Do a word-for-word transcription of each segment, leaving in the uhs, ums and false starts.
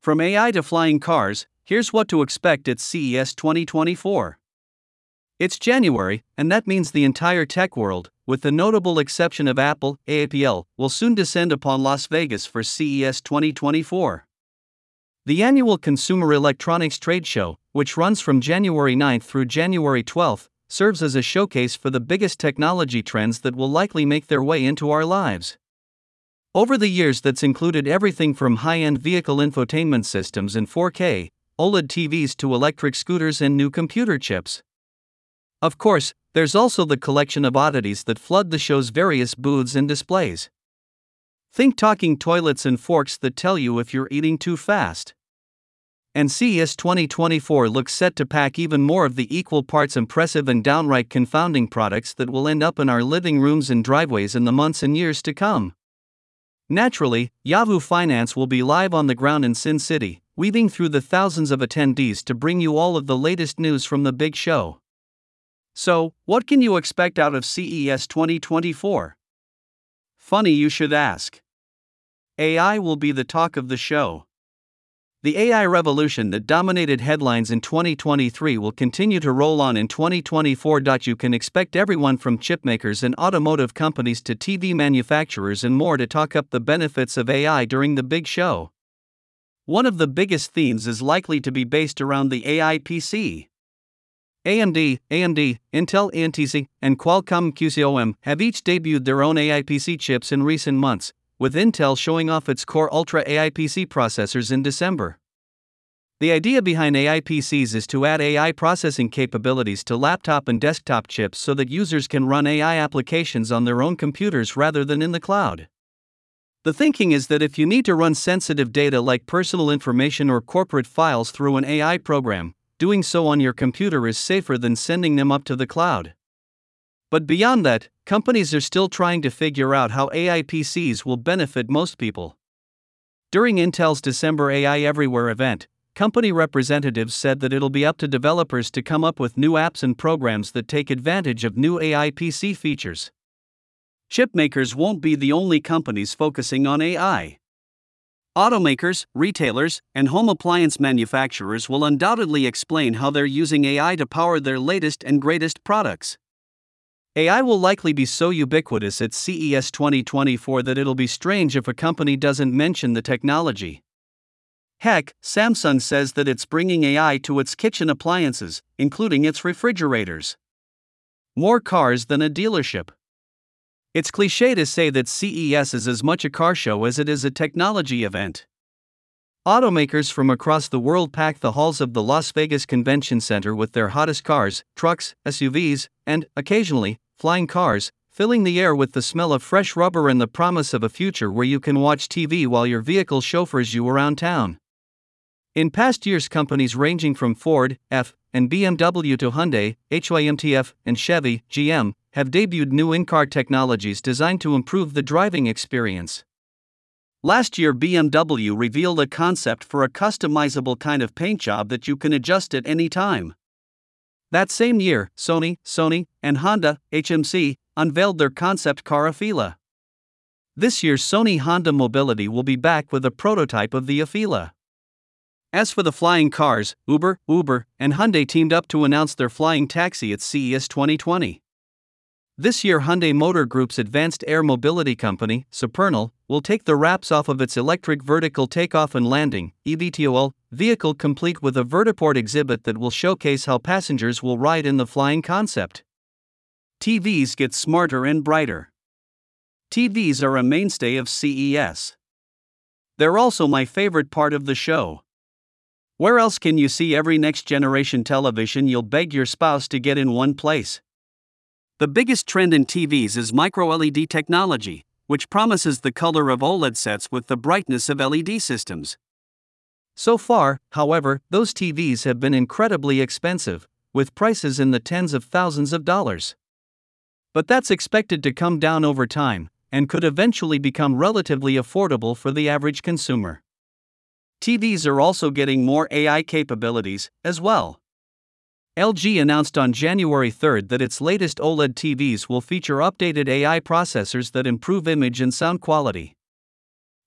From A I to flying cars, here's what to expect at C E S twenty twenty-four. It's January, and that means the entire tech world, with the notable exception of Apple, A A P L, will soon descend upon Las Vegas for C E S twenty twenty-four. The annual Consumer Electronics Trade Show, which runs from January ninth through January twelfth, serves as a showcase for the biggest technology trends that will likely make their way into our lives. Over the years, that's included everything from high-end vehicle infotainment systems in four K, OLED T Vs to electric scooters and new computer chips. Of course, there's also the collection of oddities that flood the show's various booths and displays. Think talking toilets and forks that tell you if you're eating too fast. And C E S twenty twenty-four looks set to pack even more of the equal parts impressive and downright confounding products that will end up in our living rooms and driveways in the months and years to come. Naturally, Yahoo Finance will be live on the ground in Sin City, weaving through the thousands of attendees to bring you all of the latest news from the big show. So, what can you expect out of C E S twenty twenty-four? Funny you should ask. A I will be the talk of the show. The A I revolution that dominated headlines in twenty twenty-three will continue to roll on in twenty twenty-four. You can expect everyone from chipmakers and automotive companies to T V manufacturers and more to talk up the benefits of A I during the big show. One of the biggest themes is likely to be based around the A I P C. A M D, A M D, Intel I N T C, and Qualcomm Q C O M have each debuted their own A I P C chips in recent months, with Intel showing off its Core Ultra A I P C processors in December. The idea behind A I P Cs is to add A I processing capabilities to laptop and desktop chips so that users can run A I applications on their own computers rather than in the cloud. The thinking is that if you need to run sensitive data like personal information or corporate files through an A I program, doing so on your computer is safer than sending them up to the cloud. But beyond that, companies are still trying to figure out how A I P Cs will benefit most people. During Intel's December A I Everywhere event, company representatives said that it'll be up to developers to come up with new apps and programs that take advantage of new A I P C features. Chipmakers won't be the only companies focusing on A I. Automakers, retailers, and home appliance manufacturers will undoubtedly explain how they're using A I to power their latest and greatest products. A I will likely be so ubiquitous at C E S twenty twenty-four that it'll be strange if a company doesn't mention the technology. Heck, Samsung says that it's bringing A I to its kitchen appliances, including its refrigerators. More cars than a dealership. It's cliché to say that C E S is as much a car show as it is a technology event. Automakers from across the world pack the halls of the Las Vegas Convention Center with their hottest cars, trucks, S U Vs, and, occasionally, flying cars, filling the air with the smell of fresh rubber and the promise of a future where you can watch T V while your vehicle chauffeurs you around town. In past years, companies ranging from Ford, F, and B M W to Hyundai, H Y M T F, and Chevy, G M, have debuted new in-car technologies designed to improve the driving experience. Last year, B M W revealed a concept for a customizable kind of paint job that you can adjust at any time. That same year, Sony, Sony, and Honda, H M C, unveiled their concept car Afila. This year, Sony Honda Mobility will be back with a prototype of the Afila. As for the flying cars, Uber, Uber, and Hyundai teamed up to announce their flying taxi at C E S twenty twenty. This year, Hyundai Motor Group's advanced air mobility company, Supernal, will take the wraps off of its electric vertical takeoff and landing, E V T O L, vehicle complete with a vertiport exhibit that will showcase how passengers will ride in the flying concept. T Vs get smarter and brighter. T Vs are a mainstay of C E S. They're also my favorite part of the show. Where else can you see every next-generation television you'll beg your spouse to get in one place? The biggest trend in T Vs is micro L E D technology, which promises the color of OLED sets with the brightness of L E D systems. So far, however, those T Vs have been incredibly expensive, with prices in the tens of thousands of dollars. But that's expected to come down over time, and could eventually become relatively affordable for the average consumer. T Vs are also getting more A I capabilities, as well. L G announced on January third that its latest OLED T Vs will feature updated A I processors that improve image and sound quality.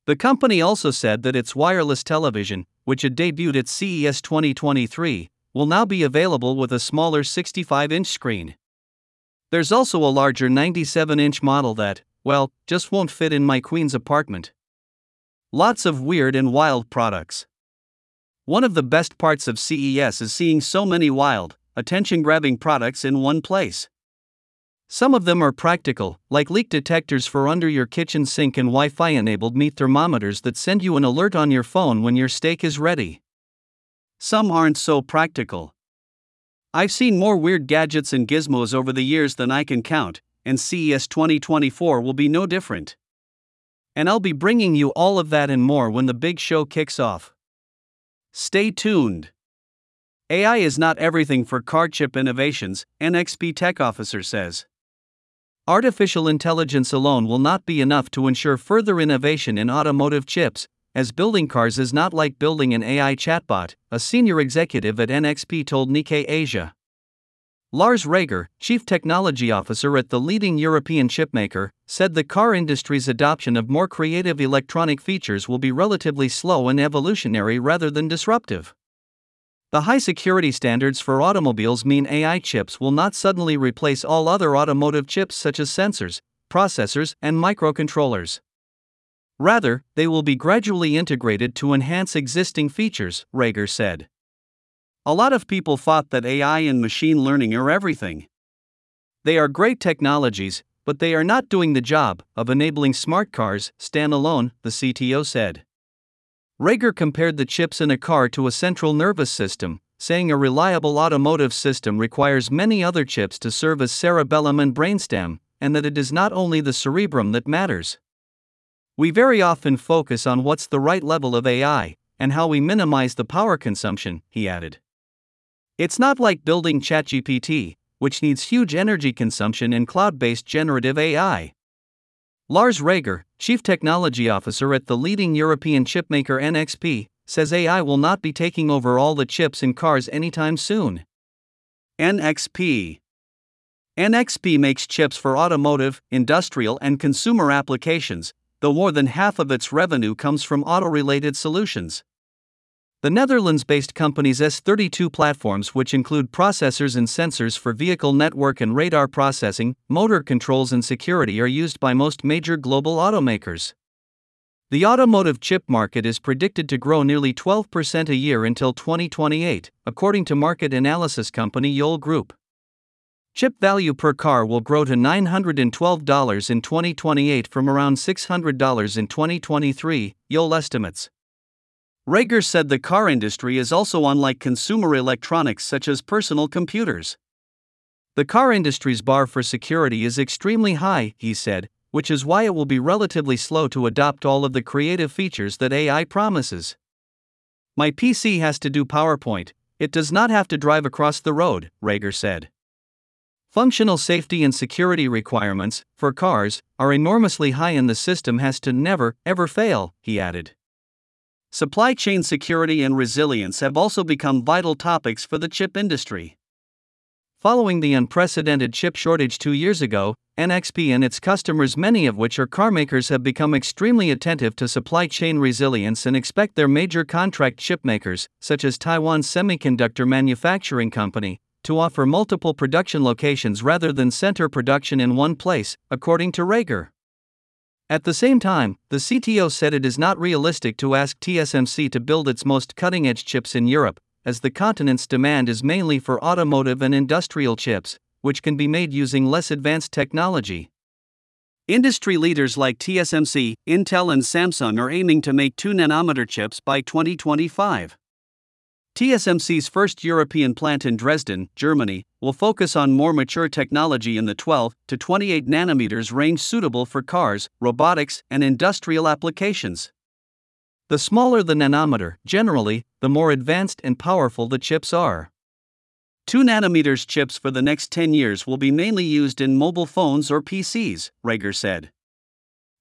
The company also said that its wireless television, which had debuted at C E S twenty twenty-three, will now be available with a smaller sixty-five inch screen. There's also a larger ninety-seven inch model that, well, just won't fit in my queen's apartment. Lots of weird and wild products. One of the best parts of C E S is seeing so many wild, attention-grabbing products in one place. Some of them are practical, like leak detectors for under your kitchen sink and Wi-Fi-enabled meat thermometers that send you an alert on your phone when your steak is ready. Some aren't so practical. I've seen more weird gadgets and gizmos over the years than I can count, and C E S twenty twenty-four will be no different. And I'll be bringing you all of that and more when the big show kicks off. Stay tuned. A I is not everything for car chip innovations, N X P tech officer says. Artificial intelligence alone will not be enough to ensure further innovation in automotive chips, as building cars is not like building an A I chatbot, a senior executive at N X P told Nikkei Asia. Lars Reger, chief technology officer at the leading European chipmaker, said the car industry's adoption of more creative electronic features will be relatively slow and evolutionary rather than disruptive. The high security standards for automobiles mean A I chips will not suddenly replace all other automotive chips such as sensors, processors, and microcontrollers. Rather, they will be gradually integrated to enhance existing features, Reger said. A lot of people thought that A I and machine learning are everything. They are great technologies, but they are not doing the job of enabling smart cars standalone, the C T O said. Reger compared the chips in a car to a central nervous system, saying a reliable automotive system requires many other chips to serve as cerebellum and brainstem, and that it is not only the cerebrum that matters. We very often focus on what's the right level of A I, and how we minimize the power consumption, he added. It's not like building ChatGPT, which needs huge energy consumption and cloud-based generative A I. Lars Reger, chief technology officer at the leading European chipmaker N X P, says A I will not be taking over all the chips in cars anytime soon. N X P. N X P makes chips for automotive, industrial, and consumer applications, though more than half of its revenue comes from auto-related solutions. The Netherlands-based company's S thirty-two platforms, which include processors and sensors for vehicle network and radar processing, motor controls and security, are used by most major global automakers. The automotive chip market is predicted to grow nearly twelve percent a year until twenty twenty-eight, according to market analysis company Yole Group. Chip value per car will grow to nine hundred twelve dollars in twenty twenty-eight from around six hundred dollars in twenty twenty-three, Yole estimates. Reger said the car industry is also unlike consumer electronics such as personal computers. The car industry's bar for security is extremely high, he said, which is why it will be relatively slow to adopt all of the creative features that A I promises. My P C has to do PowerPoint, it does not have to drive across the road, Reger said. Functional safety and security requirements for cars are enormously high and the system has to never, ever fail, he added. Supply chain security and resilience have also become vital topics for the chip industry. Following the unprecedented chip shortage two years ago, N X P and its customers, many of which are carmakers, have become extremely attentive to supply chain resilience and expect their major contract chipmakers, such as Taiwan Semiconductor Manufacturing Company, to offer multiple production locations rather than center production in one place, according to Reger. At the same time, the C T O said it is not realistic to ask T S M C to build its most cutting-edge chips in Europe, as the continent's demand is mainly for automotive and industrial chips, which can be made using less advanced technology. Industry leaders like T S M C, Intel, and Samsung are aiming to make two nanometer chips by twenty twenty-five. T S M C's first European plant in Dresden, Germany, will focus on more mature technology in the twelve to twenty-eight nanometers range suitable for cars, robotics, and industrial applications. The smaller the nanometer, generally, the more advanced and powerful the chips are. two nanometer chips for the next ten years will be mainly used in mobile phones or P Cs, Reger said.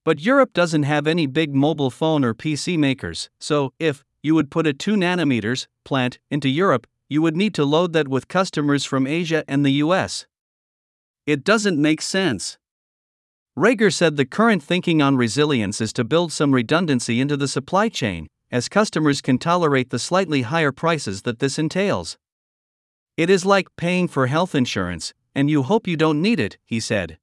But Europe doesn't have any big mobile phone or P C makers, so if you would put a two nanometer plant into Europe, you would need to load that with customers from Asia and the U S. It doesn't make sense. Reger said the current thinking on resilience is to build some redundancy into the supply chain, as customers can tolerate the slightly higher prices that this entails. It is like paying for health insurance, and you hope you don't need it, he said.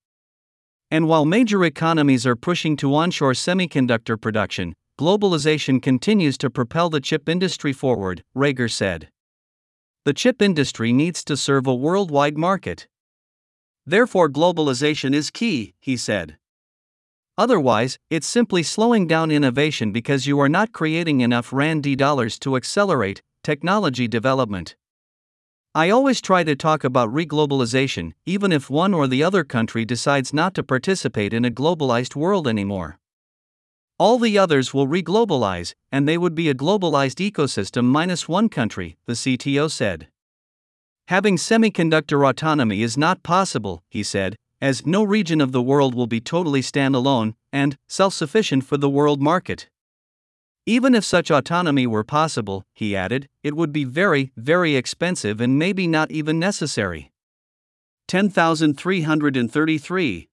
And while major economies are pushing to onshore semiconductor production, globalization continues to propel the chip industry forward, Reger said. The chip industry needs to serve a worldwide market. Therefore, globalization is key, he said. Otherwise, it's simply slowing down innovation because you are not creating enough R and D dollars to accelerate technology development. I always try to talk about reglobalization, even if one or the other country decides not to participate in a globalized world anymore. All the others will reglobalize, and they would be a globalized ecosystem minus one country, the C T O said. Having semiconductor autonomy is not possible, he said, as no region of the world will be totally standalone and self-sufficient for the world market. Even if such autonomy were possible, he added, it would be very, very expensive and maybe not even necessary. ten thousand three hundred thirty-three